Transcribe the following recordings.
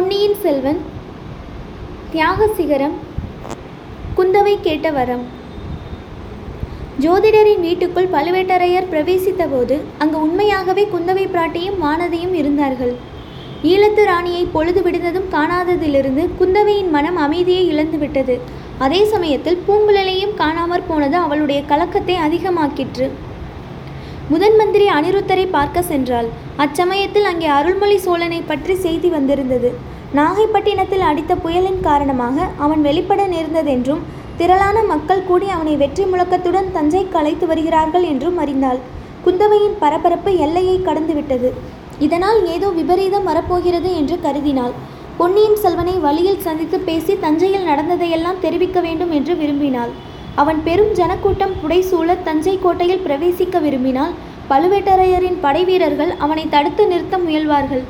பொன்னியின் செல்வன், தியாகசிகரம், குந்தவை கேட்ட வரம். ஜோதிடரின் வீட்டுக்குள் பழுவேட்டரையர் பிரவேசித்த போது அங்கு உண்மையாகவே குந்தவை பிராட்டியும் வானதியும் இருந்தார்கள். ஈழத்து ராணியை பொழுது விடுந்ததும் காணாததிலிருந்து குந்தவையின் மனம் அமைதியை இழந்துவிட்டது. அதே சமயத்தில் பூங்குழலையும் காணாமற் போனது அவளுடைய கலக்கத்தை அதிகமாக்கிற்று. முதன் மந்திரி அனிருத்தரை பார்க்க சென்றாள். அச்சமயத்தில் அங்கே அருள்மொழி சோழனை பற்றி செய்தி வந்திருந்தது. நாகைப்பட்டினத்தில் அடித்த புயலின் காரணமாக அவன் வெளிப்பட நேர்ந்ததென்றும், திரளான மக்கள் கூடி அவனை வெற்றி முழக்கத்துடன் தஞ்சைக்கு அழைத்து வருகிறார்கள் என்றும் அறிந்தாள். குந்தவையின் பரபரப்பு எல்லையை கடந்துவிட்டது. இதனால் ஏதோ விபரீதம் வரப்போகிறது என்று கருதினாள். பொன்னியின் செல்வனை வழியில் சந்தித்து பேசி தஞ்சையில் நடந்ததையெல்லாம் தெரிவிக்க வேண்டும் என்று விரும்பினாள். அவன் பெரும் ஜனக்கூட்டம் புடைசூழ தஞ்சை கோட்டையில் பிரவேசிக்க விரும்பினால் பழுவேட்டரையரின் படை வீரர்கள் அவனை தடுத்து நிறுத்த முயல்வார்கள்.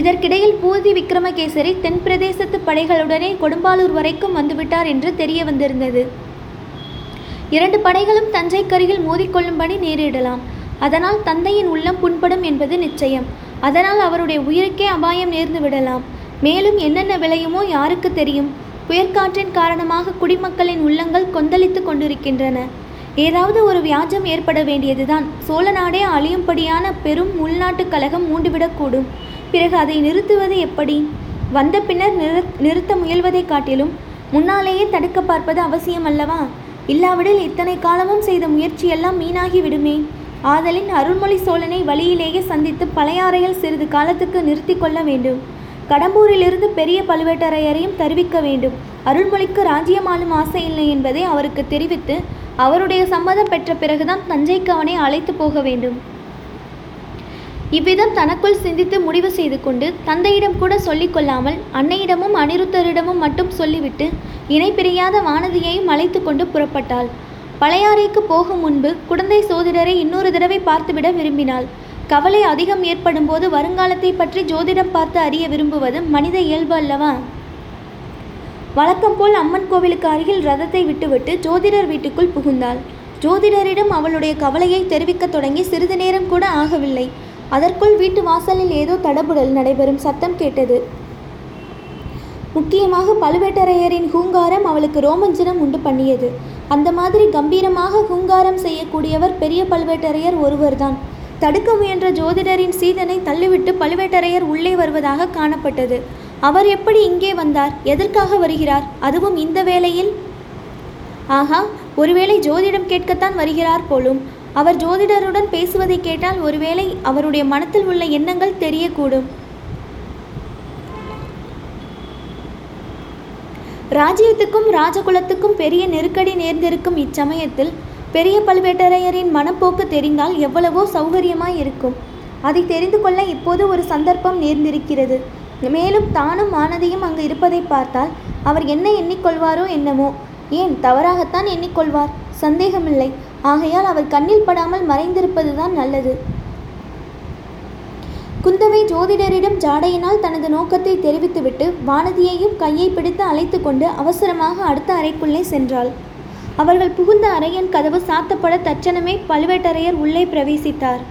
இதற்கிடையில் பூதி விக்ரமகேசரி தென் பிரதேசத்து படைகளுடனே கொடும்பாலூர் வரைக்கும் வந்துவிட்டார் என்று தெரிய வந்திருந்தது. இரண்டு படைகளும் தஞ்சைக்கருகில் மோதிக்கொள்ளும்படி நேரிடலாம். அதனால் தந்தையின் உள்ளம் புண்படும் என்பது நிச்சயம். அதனால் அவருடைய உயிருக்கே அபாயம் நேர்ந்து விடலாம். மேலும் என்னென்ன விளையுமோ யாருக்கு தெரியும்? புயற்காற்றின் காரணமாக குடிமக்களின் உள்ளங்கள் கொந்தளித்து கொண்டிருக்கின்றன. ஏதாவது ஒரு வியாஜம் ஏற்பட வேண்டியதுதான். சோழ நாடே அழியும்படியான பெரும் உள்நாட்டு கலகம் மூண்டுவிடக்கூடும். பிறகு அதை நிறுத்துவது எப்படி? வந்த பின்னர் நிறுத்த முயல்வதை காட்டிலும் முன்னாலேயே தடுக்க பார்ப்பது அவசியம் அல்லவா? இல்லாவிடில் இத்தனை காலமும் செய்த முயற்சியெல்லாம் மீனாகி விடுமே. ஆதலின் அருள்மொழி சோழனை வழியிலேயே சந்தித்து பழையாறையில் சிறிது காலத்துக்கு நிறுத்தி கொள்ள வேண்டும். கடம்பூரிலிருந்து பெரிய பழுவேட்டரையரையும் தெரிவிக்க வேண்டும். அருள்மொழிக்கு ராஜ்யமானும் ஆசை இல்லை என்பதை அவருக்கு தெரிவித்து அவருடைய சம்மதம் பெற்ற பிறகுதான் தஞ்சைக்கு அவனை அழைத்து போக வேண்டும். இவ்விதம் தனக்குள் சிந்தித்து முடிவு செய்து கொண்டு தந்தையிடம் கூட சொல்லி கொள்ளாமல் அன்னையிடமும் அனிருத்தரிடமும் மட்டும் சொல்லிவிட்டு இணை பிரியாத வானதியையும் அழைத்து கொண்டு புறப்பட்டாள். பழையாறைக்கு போகும் முன்பு குடந்தை சோதிடரை இன்னொரு தடவை பார்த்துவிட விரும்பினாள். கவலை அதிகம் ஏற்படும் போது வருங்காலத்தை பற்றி ஜோதிடம் பார்த்து அறிய விரும்புவது மனித இயல்பு அல்லவா? வழக்கம் போல் அம்மன் கோவிலுக்கு அருகில் ரதத்தை விட்டுவிட்டு ஜோதிடர் வீட்டுக்குள் புகுந்தாள். ஜோதிடரிடம் அவளுடைய கவலையை தெரிவிக்க தொடங்கி சிறிது நேரம் கூட ஆகவில்லை. அதற்குள் வீட்டு வாசலில் ஏதோ தடபுடல் நடைபெறும் சத்தம் கேட்டது. முக்கியமாக பழுவேட்டரையரின் ஹூங்காரம் அவளுக்கு ரோமஞ்சனம் உண்டு பண்ணியது. அந்த மாதிரி கம்பீரமாக ஹூங்காரம் செய்யக்கூடியவர் பெரிய பழுவேட்டரையர் ஒருவர்தான். தடுக்க முயன்ற ஜோதிடரின் சீதனை தள்ளிவிட்டு பழுவேட்டரையர் உள்ளே வருவதாக காணப்பட்டது. அவர் எப்படி இங்கே வந்தார்? எதற்காக வருகிறார்? அதுவும் இந்த வேளையில்? ஆகா, ஒருவேளை ஜோதிடம் கேட்கத்தான் வருகிறார் போலும். அவர் ஜோதிடருடன் பேசுவதை கேட்டால் ஒருவேளை அவருடைய மனத்தில் உள்ள எண்ணங்கள் தெரியக்கூடும். ராஜ்யத்துக்கும் ராஜகுலத்துக்கும் பெரிய நெருக்கடி நேர்ந்திருக்கும் இச்சமயத்தில் பெரிய பழுவேட்டரையரின் மனப்போக்கு தெரிந்தால் எவ்வளவோ சௌகரியமாய் இருக்கும். அதை தெரிந்து கொள்ள இப்போது ஒரு சந்தர்ப்பம் நேர்ந்திருக்கிறது. மேலும் தானும் வானதியும் அங்கு இருப்பதை பார்த்தால் அவர் என்ன எண்ணிக்கொள்வாரோ என்னமோ. ஏன், தவறாகத்தான் எண்ணிக்கொள்வார், சந்தேகமில்லை. ஆகையால் அவர் கண்ணில் படாமல் மறைந்திருப்பதுதான் நல்லது. குந்தவை ஜோதிடரிடம் ஜாடையினால் தனது நோக்கத்தை தெரிவித்துவிட்டு வானதியையும் கையை பிடித்து அழைத்து கொண்டு அவசரமாக அடுத்த அறைக்குள்ளே சென்றாள். அவர்கள் புகுந்த அறையின் கதவு சாத்தப்பட தட்சணமே பழுவேட்டரையர் உள்ளே பிரவேசித்தார்.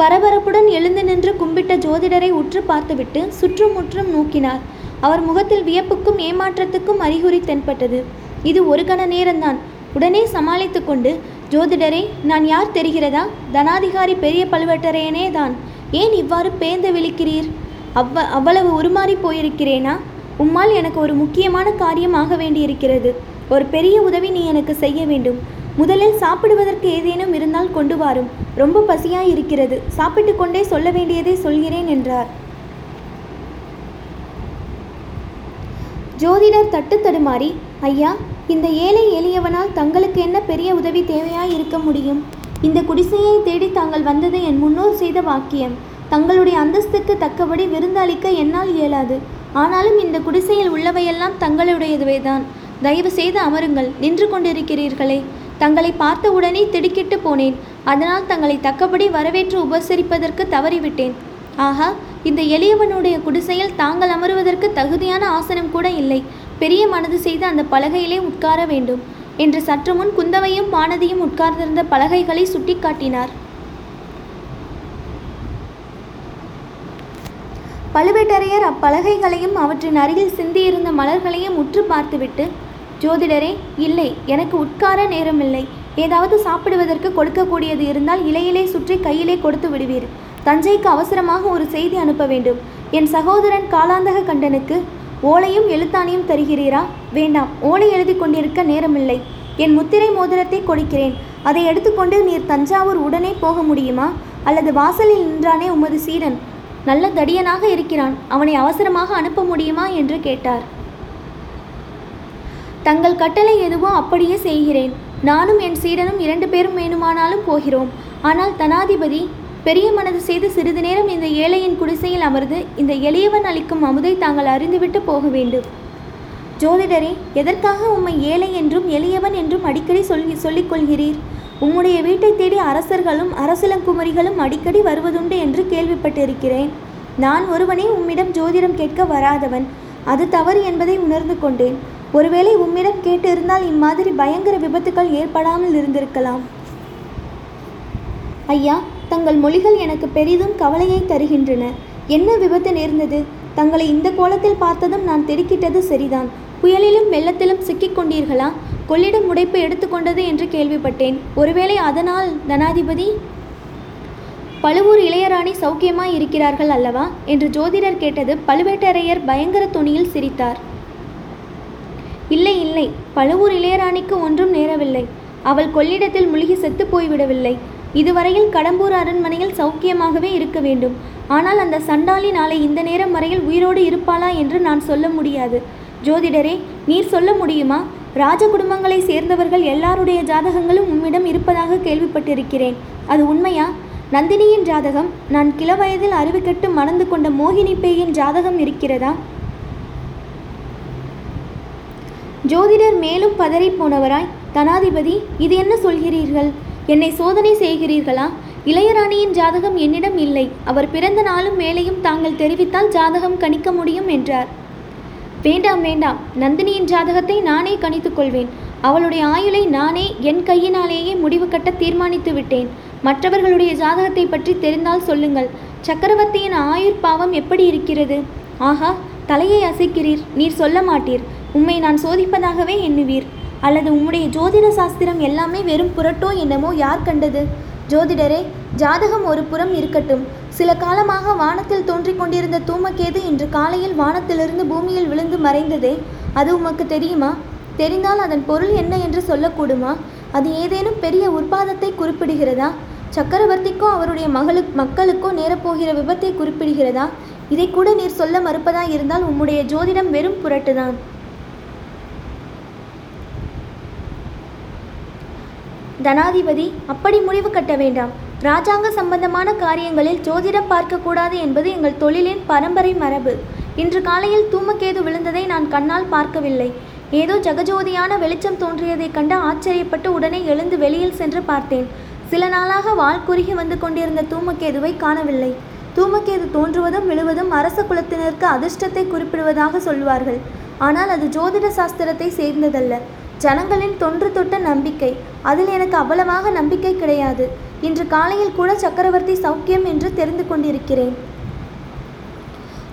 பரபரப்புடன் எழுந்து நின்று கும்பிட்ட ஜோதிடரை உற்று பார்த்துவிட்டு சுற்றுமுற்றும் நோக்கினார். அவர் முகத்தில் வியப்புக்கும் ஏமாற்றத்துக்கும் அறிகுறி தென்பட்டது. இது ஒரு கண நேரம்தான். உடனே சமாளித்து கொண்டு, ஜோதிடரே, நான் யார் தெரிகிறதா? தனாதிகாரி பெரிய பழுவேட்டரையனே தான். ஏன் இவ்வாறு பேந்து விழிக்கிறீர்? அவ்வளவு உருமாறி போயிருக்கிறேனா? உம்மால் எனக்கு ஒரு முக்கியமான காரியம் ஆக வேண்டியிருக்கிறது. ஒரு பெரிய உதவி நீ எனக்கு செய்ய வேண்டும். முதலில் சாப்பிடுவதற்கு ஏதேனும் இருந்தால் கொண்டு வாரும். ரொம்ப பசியாய் இருக்கிறது. சாப்பிட்டு கொண்டே சொல்ல வேண்டியதை சொல்கிறேன் என்றார். ஜோதிடர் தட்டு தடுமாறி, ஐயா, இந்த ஏழை எளியவனால் தங்களுக்கு என்ன பெரிய உதவி தேவையாய் இருக்க முடியும்? இந்த குடிசையை தேடி தாங்கள் வந்தது என் முன்னோர் செய்த வாக்கியம். தங்களுடைய அந்தஸ்துக்கு தக்கபடி விருந்தளிக்க என்னால் இயலாது. ஆனாலும் இந்த குடிசையில் உள்ளவையெல்லாம் தங்களுடையதுவேதான். தயவு செய்து அமருங்கள். நின்று கொண்டிருக்கிறீர்களே, தங்களை பார்த்த உடனே திடுக்கிட்டு போனேன். அதனால் தங்களை தக்கபடி வரவேற்று உபசரிப்பதற்கு தவறிவிட்டேன். ஆகா, இந்த எளியவனுடைய குடிசையில் தாங்கள் அமருவதற்கு தகுதியான ஆசனம் கூட இல்லை. பெரிய மனது செய்து அந்த பலகையிலே உட்கார வேண்டும் என்று சற்று முன் குந்தவையும் வானதியும் உட்கார்ந்திருந்த பலகைகளை சுட்டி காட்டினார். பழுவேட்டரையர் அப்பலகைகளையும் அவற்றின் அருகில் சிந்தியிருந்த மலர்களையும் உற்று பார்த்துவிட்டு, ஜோதிடரே, இல்லை, எனக்கு உட்கார நேரமில்லை. ஏதாவது சாப்பிடுவதற்கு கொடுக்கக்கூடியது இருந்தால் இலையிலே சுற்றி கையிலே கொடுத்து விடுவீர். தஞ்சைக்கு அவசரமாக ஒரு செய்தி அனுப்ப வேண்டும். என் சகோதரன் காலாந்தக கண்டனுக்கு ஓலையும் எழுத்தாணியும் தருகிறீரா? வேண்டாம், ஓலை எழுதி கொண்டிருக்க நேரமில்லை. என் முத்திரை மோதிரத்தை கொடுக்கிறேன். அதை எடுத்துக்கொண்டு நீர் தஞ்சாவூர் உடனே போக முடியுமா? அல்லது வாசலில் நின்றானே உமது சீடன், நல்ல தடியனாக இருக்கிறான், அவனை அவசரமாக அனுப்ப முடியுமா என்று கேட்டார். தங்கள் கட்டளை எதுவோ அப்படியே செய்கிறேன். நானும் என் சீடனும் 2 பேரும் வேணுமானாலும் போகிறோம். ஆனால் தனாதிபதி, பெரிய மனது செய்து சிறிது நேரம் இந்த ஏழையின் குடிசையில் அமர்ந்து இந்த எளியவன் அளிக்கும் அமுதை தாங்கள் அறிந்துவிட்டு போக வேண்டும். ஜோதிடரே, எதற்காக உம்மை ஏழை என்றும் எளியவன் என்றும் அடிக்கடி சொல்லிக்கொள்கிறீர்? உம்முடைய வீட்டை தேடி அரசர்களும் அரசலங்குமரிகளும் அடிக்கடி வருவதுண்டு என்று கேள்விப்பட்டிருக்கிறேன். நான் ஒருவனே உம்மிடம் ஜோதிடம் கேட்க வராதவன். அது தவறு என்பதை உணர்ந்து கொண்டேன். ஒருவேளை உம்மிடம் கேட்டு இருந்தால் இம்மாதிரி பயங்கர விபத்துக்கள் ஏற்படாமல் இருந்திருக்கலாம். ஐயா, தங்கள் மொழிகள் எனக்கு பெரிதும் கவலையை தருகின்றன. என்ன விபத்து நேர்ந்தது? தங்களை இந்த கோலத்தில் பார்த்ததும் நான் தெரிக்கிட்டது சரிதான். புயலிலும் வெள்ளத்திலும் சிக்கிக்கொண்டீர்களா? கொள்ளிடம் உடைப்பு எடுத்துக்கொண்டது என்று கேள்விப்பட்டேன். ஒருவேளை அதனால்? தனாதிபதி, பழுவூர் இளையராணி சௌக்கியமாய் இருக்கிறார்கள் அல்லவா என்று ஜோதிடர் கேட்டது. பழுவேட்டரையர் பயங்கர துணியில் சிரித்தார். இல்லை இல்லை, பழுவூர் இளையராணிக்கு ஒன்றும் நேரவில்லை. அவள் கொள்ளிடத்தில் முழுகி செத்து போய்விடவில்லை. இதுவரையில் கடம்பூர் அரண்மனையில் சௌக்கியமாகவே இருக்க வேண்டும். ஆனால் அந்த சண்டாளி நாளை இந்த நேரம் வரையில் உயிரோடு இருப்பாளா என்று நான் சொல்ல முடியாது. ஜோதிடரே, நீர் சொல்ல முடியுமா? ராஜ குடும்பங்களை சேர்ந்தவர்கள் எல்லாருடைய ஜாதகங்களும் உம்மிடம் இருப்பதாக கேள்விப்பட்டிருக்கிறேன். அது உண்மையா? நந்தினியின் ஜாதகம், நான் கிளவயதில் அறிவு கெட்டு மணந்து கொண்ட மோகினி பேயின் ஜாதகம் இருக்கிறதா? ஜோதிடர் மேலும் பதறி போனவராய், தனாதிபதி, இது என்ன சொல்கிறீர்கள்? என்னை சோதனை செய்கிறீர்களா? இளையராணியின் ஜாதகம் என்னிடம் இல்லை. அவர் பிறந்த நாளும் வேலையும் தாங்கள் தெரிவித்தால் ஜாதகம் கணிக்க முடியும் என்றார். வேண்டாம் வேண்டாம், நந்தினியின் ஜாதகத்தை நானே கணித்துக் கொள்வேன். அவளுடைய ஆயுளை நானே என் கையினாலேயே முடிவு கட்ட தீர்மானித்து விட்டேன். மற்றவர்களுடைய ஜாதகத்தை பற்றி தெரிந்தால் சொல்லுங்கள். சக்கரவர்த்தியின் ஆயுர்பாவம் எப்படி இருக்கிறது? ஆஹா, தலையை அசைக்கிறீர். நீர் சொல்ல மாட்டீர். உம்மை நான் சோதிப்பதாகவே எண்ணுவீர். அல்லது உம்முடைய ஜோதிட சாஸ்திரம் எல்லாமே வெறும் புரட்டோ என்னமோ யார் கண்டது? ஜோதிடரே, ஜாதகம் ஒரு புறம் இருக்கட்டும். சில காலமாக வானத்தில் தோன்றிக் கொண்டிருந்த தூமக்கேது இன்று காலையில் வானத்திலிருந்து பூமியில் விழுந்து மறைந்ததே, அது உமக்கு தெரியுமா? தெரிந்தால் அதன் பொருள் என்ன என்று சொல்லக்கூடுமா? அது ஏதேனும் பெரிய உற்பாதத்தை குறிப்பிடுகிறதா? சக்கரவர்த்திக்கோ அவருடைய மக்களுக்கோ நேரப்போகிற விபத்தை குறிப்பிடுகிறதா? இதை கூட நீர் சொல்ல மறுப்பதா இருந்தால் உம்முடைய ஜோதிடம் வெறும் புரட்டுதான். தனாதிபதி, அப்படி முடிவு கட்ட வேண்டாம். இராஜாங்க சம்பந்தமான காரியங்களில் ஜோதிடம் பார்க்கக்கூடாது என்பது எங்கள் தொழிலின் பரம்பரை மரபு. இன்று காலையில் தூமக்கேது விழுந்ததை நான் கண்ணால் பார்க்கவில்லை. ஏதோ ஜகஜோதியான வெளிச்சம் தோன்றியதைக் கண்டு ஆச்சரியப்பட்டு உடனே எழுந்து வெளியில் சென்று பார்த்தேன். சில நாளாக வால் குறுகி வந்து கொண்டிருந்த தூமக்கேதுவை காணவில்லை. தூமக்கேது தோன்றுவதும் விழுவதும் அரச குலத்தினருக்கு அதிர்ஷ்டத்தை குறிப்பிடுவதாக சொல்வார்கள். ஆனால் அது ஜோதிட சாஸ்திரத்தை சேர்ந்ததல்ல, ஜனங்களின் தொன்று தொட்ட நம்பிக்கை. அதில் எனக்கு அவ்வளவாக நம்பிக்கை கிடையாது. இன்று காலையில் கூட சக்கரவர்த்தி சௌக்கியம் என்று தெரிந்து கொண்டிருக்கிறேன்.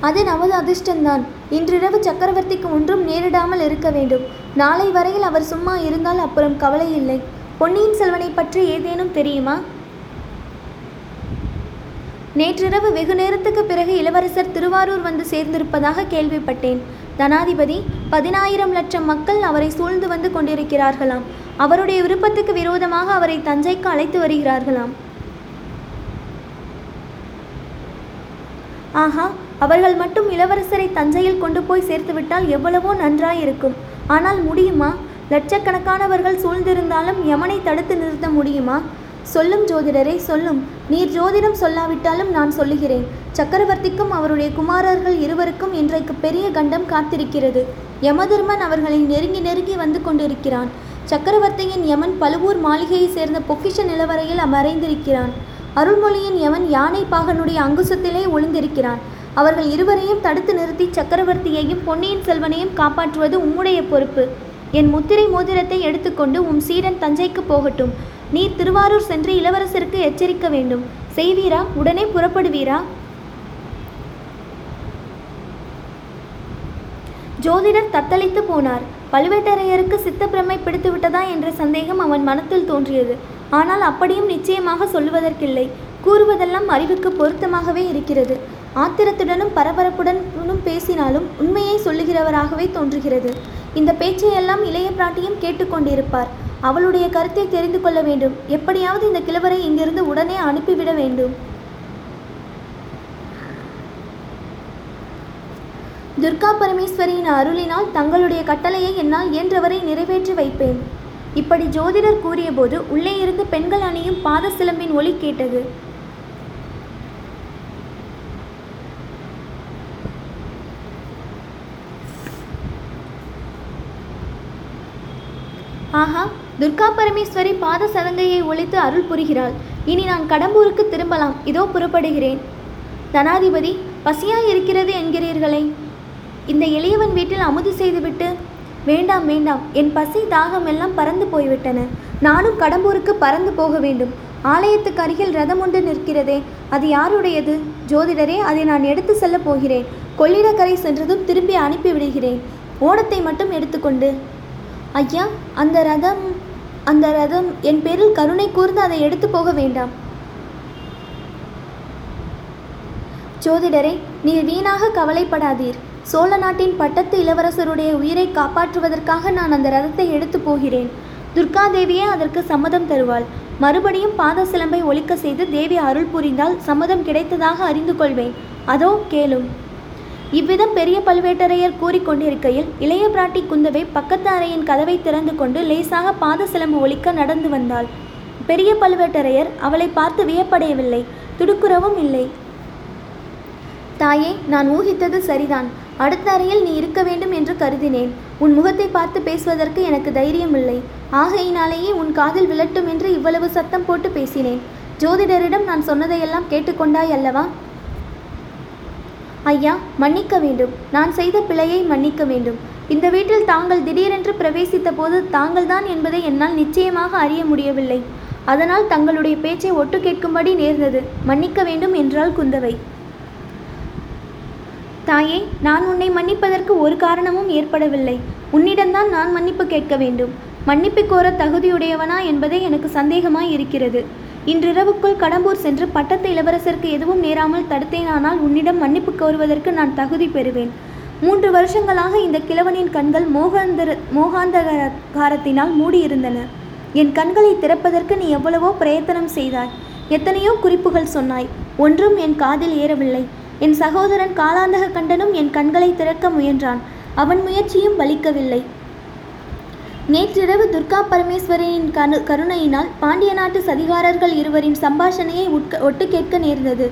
அது நமது அதிர்ஷ்டம்தான். இன்றிரவு சக்கரவர்த்திக்கு ஒன்றும் நேரிடாமல் இருக்க வேண்டும். நாளை வரையில் அவர் சும்மா இருந்தால் அப்புறம் கவலை இல்லை. பொன்னியின் செல்வனை பற்றி ஏதேனும் தெரியுமா? நேற்றிரவு வெகு நேரத்துக்கு பிறகு இளவரசர் திருவாரூர் வந்து சேர்ந்திருப்பதாக கேள்விப்பட்டேன். தனாதிபதி, 10,000 லட்சம் மக்கள் அவரை சூழ்ந்து வந்து கொண்டிருக்கிறார்களாம். அவருடைய விருப்பத்துக்கு விரோதமாக அவரை தஞ்சைக்கு அழைத்து வருகிறார்களாம். ஆஹா, அவர்கள் மட்டும் இளவரசரை தஞ்சையில் கொண்டு போய் சேர்த்துவிட்டால் எவ்வளவோ நன்றாயிருக்கும். ஆனால் முடியுமா? லட்சக்கணக்கானவர்கள் சூழ்ந்திருந்தாலும் யமனை தடுத்து நிறுத்த முடியுமா? சொல்லும் ஜோதிடரை, சொல்லும். நீர் ஜோதிடம் சொல்லாவிட்டாலும் நான் சொல்லுகிறேன். சக்கரவர்த்திக்கும் அவருடைய குமாரர்கள் இருவருக்கும் இன்றைக்கு பெரிய கண்டம் காத்திருக்கிறது. யமதர்மன் அவர்களை நெருங்கி நெருங்கி வந்து கொண்டிருக்கிறான். சக்கரவர்த்தியின் யமன் பழுவூர் மாளிகையை சேர்ந்த பொக்கிஷ நிலவரையில் மறைந்திருக்கிறான். அருள்மொழியின் யமன் யானை பாகனுடைய அங்குசத்திலே ஒளிந்திருக்கிறான். அவர்கள் இருவரையும் தடுத்து நிறுத்தி சக்கரவர்த்தியையும் பொன்னியின் செல்வனையும் காப்பாற்றுவது உம்முடைய பொறுப்பு. என் முத்திரை மோதிரத்தை எடுத்துக்கொண்டு உம் சீடன் தஞ்சைக்கு போகட்டும். நீர் திருவாரூர் சென்று இளவரசருக்கு எச்சரிக்க வேண்டும். செய்வீரா? உடனே புறப்படுவீரா? ஜோதிடர் தத்தளித்து போனார். பழுவேட்டரையருக்கு சித்தப்பிரமை பிடித்துவிட்டதா என்ற சந்தேகம் அவன் மனத்தில் தோன்றியது. ஆனால் அப்படியும் நிச்சயமாக சொல்லுவதற்கில்லை. கூறுவதெல்லாம் அறிவுக்கு பொருத்தமாகவே இருக்கிறது. ஆத்திரத்துடனும் பரபரப்புடனும் பேசினாலும் உண்மையை சொல்லுகிறவராகவே தோன்றுகிறது. இந்த பேச்சையெல்லாம் இளைய பிராட்டியும் கேட்டுக்கொண்டிருப்பார். அவளுடைய கருத்தை தெரிந்து கொள்ள வேண்டும். எப்படியாவது இந்த கிழவரை இங்கிருந்து உடனே அனுப்பிவிட வேண்டும். துர்கா பரமேஸ்வரியின் அருளினால் தங்களுடைய கட்டளையை என்னால் இயன்றவரை நிறைவேற்றி வைப்பேன். இப்படி ஜோதிடர் கூறியபோது உள்ளே இருந்து பெண்கள் அணியும் பாத சிலம்பின் ஒலி கேட்டது. ஆஹா, துர்கா பரமேஸ்வரி பாத சதங்கையை ஒழித்து அருள் புரிகிறாள். இனி நான் கடம்பூருக்கு திரும்பலாம். இதோ புறப்படுகிறேன். தனாதிபதி, பசியாய் இருக்கிறது என்கிறீர்களே, இந்த எளியவன் வீட்டில் அமுது செய்துவிட்டு. வேண்டாம் வேண்டாம், என் பசி தாகம் எல்லாம் பறந்து போய்விட்டன. நானும் கடம்பூருக்கு பறந்து போக வேண்டும். ஆலயத்துக்கு அருகில் ரதம் ஒன்று நிற்கிறதே, அது யாருடையது? ஜோதிடரே, அதை நான் எடுத்து செல்ல போகிறேன். கொள்ளிடக்கரை சென்றதும் திரும்பி அனுப்பிவிடுகிறேன். ஓடத்தை மட்டும் எடுத்துக்கொண்டு. ஐயா, அந்த ரதம் என் பேரில் கருணை கூர்ந்து அதை எடுத்து போக வேண்டாம். ஜோதிடரே, நீர் வீணாக கவலைப்படாதீர். சோழ நாட்டின் பட்டத்து இளவரசருடைய உயிரை காப்பாற்றுவதற்காக நான் அந்த ரதத்தை எடுத்து போகிறேன். துர்காதேவியே அதற்கு சம்மதம் தருவாள். மறுபடியும் பாத சிலம்பை ஒலிக்க செய்து தேவி அருள் புரிந்தால் சம்மதம் கிடைத்ததாக அறிந்து கொள்வேன். அதோ கேளும். இவ்விதம் பெரிய பழுவேட்டரையர் கூறிக்கொண்டிருக்கையில் இளைய பிராட்டி குந்தவை பக்கத்து அறையின் கதவை திறந்து கொண்டு லேசாக பாத சிலம்பு ஒலிக்க நடந்து வந்தாள். பெரிய பழுவேட்டரையர் அவளை பார்த்து வியப்படையவில்லை, துடுக்குறவும் இல்லை. தாயே, நான் ஊகித்தது சரிதான். அடுத்த அறையில் நீ இருக்க வேண்டும் என்று கருதினேன். உன் முகத்தை பார்த்து பேசுவதற்கு எனக்கு தைரியமில்லை. ஆகையினாலேயே உன் காதில் விழட்டும் என்று இவ்வளவு சத்தம் போட்டு பேசினேன். ஜோதிடரிடம் நான் சொன்னதையெல்லாம் கேட்டுக்கொண்டாய் அல்லவா? ஐயா, மன்னிக்க வேண்டும். நான் செய்த பிழையை மன்னிக்க வேண்டும். இந்த வீட்டில் தாங்கள் திடீரென்று பிரவேசித்த போது தாங்கள்தான் என்பதை என்னால் நிச்சயமாக அறிய முடியவில்லை. அதனால் தங்களுடைய பேச்சை ஒட்டு கேட்கும்படி நேர்ந்தது. மன்னிக்க வேண்டும் என்றாள் குந்தவை. தாயே, நான் உன்னை மன்னிப்பதற்கு ஒரு காரணமும் ஏற்படவில்லை. உன்னிடம்தான் நான் மன்னிப்பு கேட்க வேண்டும். மன்னிப்பு கோர தகுதியுடையவனா என்பதே எனக்கு சந்தேகமாய் இருக்கிறது. இன்றிரவுக்குள் கடம்பூர் சென்று பட்டத்து இளவரசருக்கு எதுவும் நேராமல் தடுத்தேனானால் உன்னிடம் மன்னிப்பு கோருவதற்கு நான் தகுதி பெறுவேன். 3 வருஷங்களாக இந்த கிழவனின் கண்கள் மோகாந்தகாரத்தினால் மூடியிருந்தன. என் கண்களை திறப்பதற்கு நீ எவ்வளவோ பிரயத்தனம் செய்தாய். எத்தனையோ குறிப்புகள் சொன்னாய். ஒன்றும் என் காதில் ஏறவில்லை. என் சகோதரன் காலாந்தக கண்டனும் என் கண்களை திறக்க முயன்றான். அவன் முயற்சியும் பலிக்கவில்லை. நேற்றிரவு துர்கா பரமேஸ்வரியின் கருணையினால் பாண்டிய நாட்டு சதிகாரர்கள் இருவரின் சம்பாஷணையை ஒட்டு கேட்க நேர்ந்தது.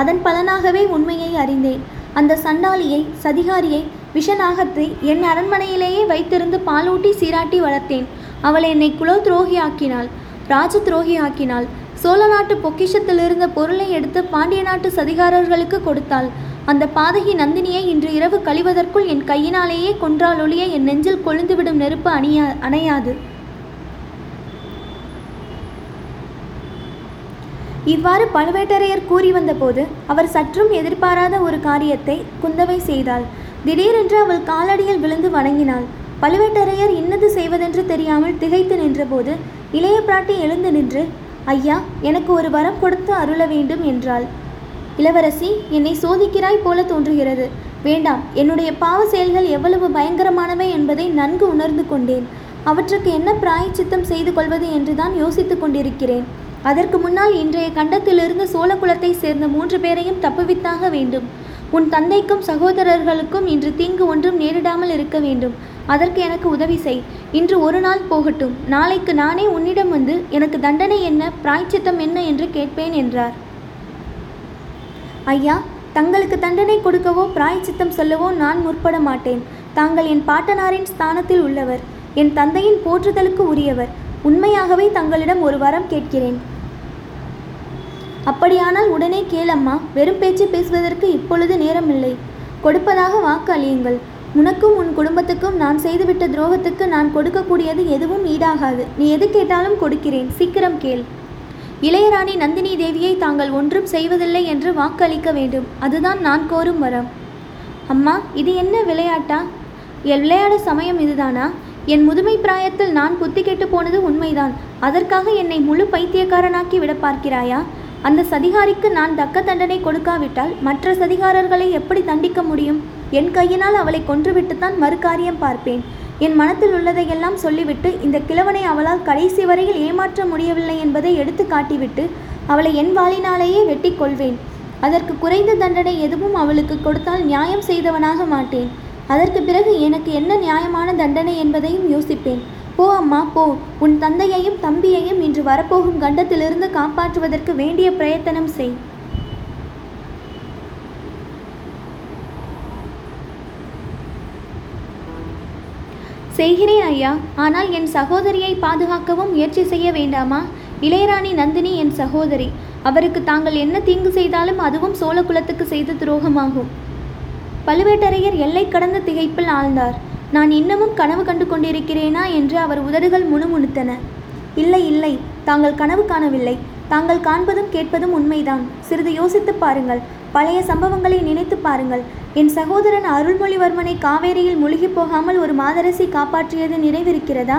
அதன் பலனாகவே உண்மையை அறிந்தேன். அந்த சண்டாளியை, சதிகாரியை, விஷநாகத்தை என் அரண்மனையிலேயே வைத்திருந்து பாலூட்டி சீராட்டி வளர்த்தேன். அவள் என்னை குல துரோகியாக்கினாள், ராஜ துரோகியாக்கினாள். சோழ நாட்டு பொக்கிஷத்தில் இருந்த பொருளை எடுத்து பாண்டிய நாட்டு சதிகாரர்களுக்கு கொடுத்தாள். அந்த பாதகி நந்தினியை இன்று இரவு கழிவதற்குள் என் கையினாலேயே கொன்றாலொழிய என் நெஞ்சில் கொழுந்துவிடும் நெருப்பு அணையாது. இவ்வாறு பழுவேட்டரையர் கூறி வந்தபோது அவர் சற்றும் எதிர்பாராத ஒரு காரியத்தை குந்தவை செய்தாள். திடீரென்று அவள் காலடியில் விழுந்து வணங்கினாள். பழுவேட்டரையர் இன்னது செய்வதென்று தெரியாமல் திகைத்து நின்றபோது இளைய பிராட்டி எழுந்து நின்று, ஐயா, எனக்கு ஒரு வரம் கொடுத்து அருள வேண்டும் என்றாள். இளவரசி, என்னை சோதிக்கிறாய் போல தோன்றுகிறது. வேண்டாம், என்னுடைய பாவ செயல்கள் எவ்வளவு பயங்கரமானவை என்பதை நன்கு உணர்ந்து கொண்டேன். அவற்றுக்கு என்ன பிராயச்சித்தம் செய்து கொள்வது என்றுதான் யோசித்து கொண்டிருக்கிறேன். அதற்கு முன்னால் இன்றைய கண்டத்திலிருந்து சோழ குலத்தை சேர்ந்த 3 பேரையும் தப்புவித்தாக வேண்டும். உன் தந்தைக்கும் சகோதரர்களுக்கும் இன்று தீங்கு ஒன்றும் நேரிடாமல் இருக்க வேண்டும். அதற்கு எனக்கு உதவி செய். இன்று ஒரு நாள் போகட்டும், நாளைக்கு நானே உன்னிடம் வந்து எனக்கு தண்டனை என்ன, பிராயச்சித்தம் என்ன என்று கேட்பேன் என்றார். ஐயா, தங்களுக்கு தண்டனை கொடுக்கவோ பிராயச்சித்தம் சொல்லவோ நான் முற்பட மாட்டேன். தாங்கள் என் பாட்டனாரின் ஸ்தானத்தில் உள்ளவர், என் தந்தையின் போற்றுதலுக்கு உரியவர். உண்மையாகவே தங்களிடம் ஒரு வரம் கேட்கிறேன். அப்படியானால் உடனே கேளம்மா. வெறும் பேச்சு பேசுவதற்கு இப்பொழுது நேரமில்லை. கொடுப்பதாக வாக்கு அளியுங்கள். உனக்கும் உன் குடும்பத்துக்கும் நான் செய்துவிட்ட துரோகத்துக்கு நான் கொடுக்கக்கூடியது எதுவும் ஈடாகாது. நீ எது கேட்டாலும் கொடுக்கிறேன். சீக்கிரம் கேள். இளையராணி நந்தினி தேவியை தாங்கள் ஒன்றும் செய்வதில்லை என்று வாக்களிக்க வேண்டும். அதுதான் நான் கோரும் வரம். அம்மா, இது என்ன விளையாட்டா? என் விளையாட சமயம் இதுதானா? என் முதுமை பிராயத்தில் நான் புத்தி கெட்டு போனது உண்மைதான். அதற்காக என்னை முழு பைத்தியக்காரனாக்கி விட பார்க்கிறாயா? அந்த சதிகாரிக்கு நான் தக்க தண்டனை கொடுக்காவிட்டால் மற்ற சதிகாரர்களை எப்படி தண்டிக்க முடியும்? என் கையினால் அவளை கொன்றுவிட்டுத்தான் மறு காரியம் பார்ப்பேன். என் மனத்தில் உள்ளதையெல்லாம் சொல்லிவிட்டு இந்த கிழவனை அவளால் கடைசி வரையில் ஏமாற்ற முடியவில்லை என்பதை எடுத்து காட்டிவிட்டு அவளை என் வாளினாலேயே வெட்டி கொள்வேன். அதற்கு குறைந்த தண்டனை எதுவும் அவளுக்கு கொடுத்தால் நியாயம் செய்தவனாக மாட்டேன். அதற்கு பிறகு எனக்கு என்ன நியாயமான தண்டனை என்பதையும் யோசிப்பேன். போ அம்மா போ, உன் தந்தையையும் தம்பியையும் இன்று வரப்போகும் கண்டத்திலிருந்து காப்பாற்றுவதற்கு வேண்டிய பிரயத்தனம் செய். செய்கிறேன் ஐயா, ஆனால் என் சகோதரியை பாதுகாக்கவும் முயற்சி செய்ய வேண்டாமா? இளையராணி நந்தினி என் சகோதரி. அவருக்கு தாங்கள் என்ன தீங்கு செய்தாலும் அதுவும் சோழ குலத்துக்கு செய்த துரோகமாகும். பழுவேட்டரையர் எல்லை கடந்த திகைப்பில் ஆழ்ந்தார். நான் இன்னமும் கனவு கண்டு கொண்டிருக்கிறேனா என்று அவர் உதடுகள் முணுமுணுத்தன. இல்லை இல்லை, தாங்கள் கனவு காணவில்லை. தாங்கள் காண்பதும் கேட்பதும் உண்மைதான். சிறிது யோசித்து பாருங்கள், பழைய சம்பவங்களை நினைத்து பாருங்கள். என் சகோதரன் அருள்மொழிவர்மனை காவேரியில் முழுகி போகாமல் ஒரு மாதரசி காப்பாற்றியது நினைவிருக்கிறதா?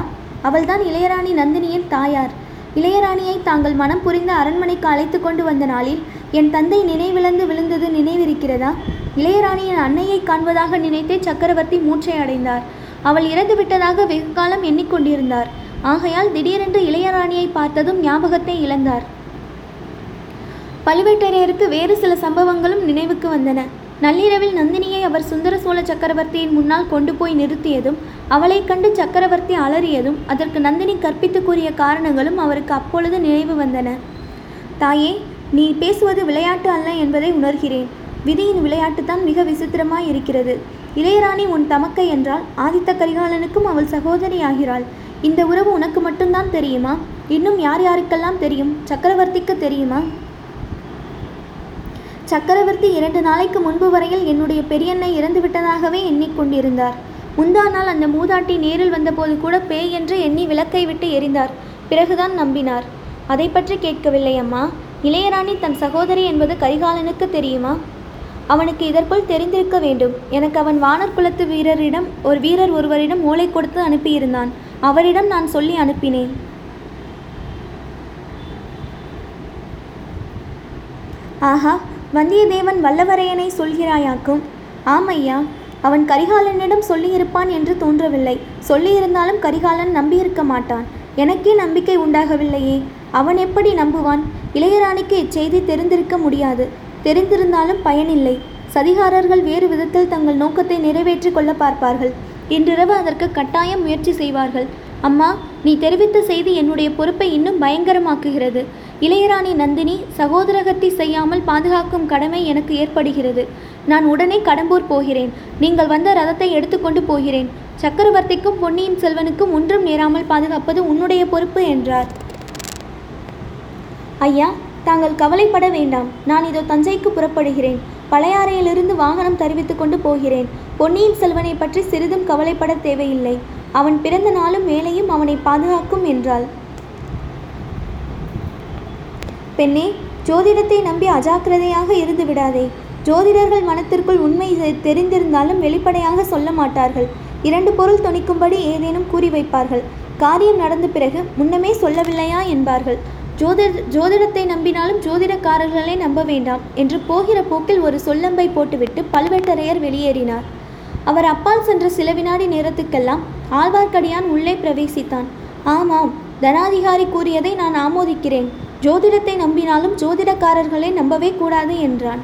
அவள்தான் இளையராணி நந்தினியின் தாயார். இளையராணியை தாங்கள் மனம் புரிந்த அரண்மனைக்கு அழைத்து கொண்டு வந்த நாளில் என் தந்தை நினைவிழந்து விழுந்தது நினைவிருக்கிறதா? இளையராணியின் அன்னையை காண்பதாக நினைத்தே சக்கரவர்த்தி மூச்சை அடைந்தார். அவள் இறந்து விட்டதாக வெகு காலம் எண்ணிக்கொண்டிருந்தார். ஆகையால் திடீரென்று இளையராணியை பார்த்ததும் ஞாபகத்தை இழந்தார். பழுவேட்டரையருக்கு வேறு சில சம்பவங்களும் நினைவுக்கு வந்தன. நள்ளிரவில் நந்தினியை அவர் சுந்தர சோழ சக்கரவர்த்தியின் முன்னால் கொண்டு போய் நிறுத்தியதும், அவளை கண்டு சக்கரவர்த்தி அலறியதும், அதற்கு நந்தினி கற்பித்து கூறிய காரணங்களும் அவருக்கு அப்பொழுது நினைவு வந்தன. தாயே, நீ பேசுவது விளையாட்டு அல்ல என்பதை உணர்கிறேன். விதியின் விளையாட்டுத்தான் மிக விசித்திரமாய் இருக்கிறது. இளையராணி உன் தமக்கை என்றால் ஆதித்த கரிகாலனுக்கும் அவள் சகோதரியாகிறாள். இந்த உறவு உனக்கு மட்டும்தான் தெரியுமா? இன்னும் யார் யாருக்கெல்லாம் தெரியும்? சக்கரவர்த்திக்கு தெரியுமா? சக்கரவர்த்தி 2 நாளைக்கு முன்பு வரையில் என்னுடைய பெரியண்ணை இறந்துவிட்டதாகவே எண்ணிக்கொண்டிருந்தார். முந்தா நாள் அந்த மூதாட்டி நேரில் வந்தபோது கூட பேய் என்று எண்ணி விளக்கை விட்டு எரிந்தார். பிறகுதான் நம்பினார். அதை பற்றி கேட்கவில்லை அம்மா. இளையராணி தன் சகோதரி என்பது கரிகாலனுக்கு தெரியுமா? அவனுக்கு இதற்குள் தெரிந்திருக்க வேண்டும். எனக்கு அவன் வானர் குலத்து வீரர் ஒருவரிடம் ஓலை கொடுத்து அனுப்பியிருந்தான். அவரிடம் நான் சொல்லி அனுப்பினேன். ஆஹா, வந்தியத்தேவன் வல்லவரையனை சொல்கிறாயாக்கும்? ஆமையா, அவன் கரிகாலனிடம் சொல்லியிருப்பான் என்று தோன்றவில்லை. சொல்லியிருந்தாலும் கரிகாலன் நம்பியிருக்க மாட்டான். எனக்கே நம்பிக்கை உண்டாகவில்லையே. அவன் எப்படி நம்புவான்? இளையராணிக்கு இச்செய்தி தெரிந்திருக்க முடியாது. தெரிந்திருந்தாலும் பயனில்லை. சதிகாரர்கள் வேறு விதத்தில் தங்கள் நோக்கத்தை நிறைவேற்றி கொள்ள பார்ப்பார்கள். இன்றிரவு அதற்கு கட்டாயம் முயற்சி செய்வார்கள். அம்மா, நீ தெரிவித்த செய்தி என்னுடைய பொறுப்பை இன்னும் பயங்கரமாக்குகிறது. இளையராணி நந்தினி சகோதரகத்தை செய்யாமல் பாதுகாக்கும் கடமை எனக்கு ஏற்படுகிறது. நான் உடனே கடம்பூர் போகிறேன். நீங்கள் வந்த ரதத்தை எடுத்துக்கொண்டு போகிறேன். சக்கரவர்த்திக்கும் பொன்னியின் செல்வனுக்கும் ஒன்றும் நேராமல் பாதுகாப்பது உன்னுடைய பொறுப்பு என்றார். ஐயா, தாங்கள் கவலைப்பட வேண்டாம். நான் இதோ தஞ்சைக்கு புறப்படுகிறேன். பழையாறையிலிருந்து வாகனம் தெரிவித்துக் கொண்டு போகிறேன். பொன்னியின் செல்வனை பற்றி சிறிதும் கவலைப்பட தேவையில்லை. அவன் பிறந்த நாளும் வேலையும் அவனை பாதுகாக்கும் என்றாள். பெண்ணே, ஜோதிடத்தை நம்பி அஜாக்கிரதையாக இருந்து விடாதே. ஜோதிடர்கள் மனத்திற்குள் உண்மை தெரிந்திருந்தாலும் வெளிப்படையாக சொல்ல மாட்டார்கள். 2 பொருள் துணிக்கும்படி ஏதேனும் கூறி வைப்பார்கள். காரியம் நடந்த பிறகு முன்னமே சொல்லவில்லையா என்பார்கள். ஜோதிடத்தை நம்பினாலும் ஜோதிடக்காரர்களை நம்ப வேண்டாம் என்று போகிற போக்கில் ஒரு சொல்லம்பை போட்டுவிட்டு பழுவேட்டரையர் வெளியேறினார். அவர் அப்பால் சென்ற சில வினாடி நேரத்துக்கெல்லாம் ஆழ்வார்க்கடியான் உள்ளே பிரவேசித்தான். ஆமாம், தனாதிகாரி கூறியதை நான் ஆமோதிக்கிறேன். ஜோதிடத்தை நம்பினாலும் ஜோதிடக்காரர்களை நம்பவே கூடாது என்றான்.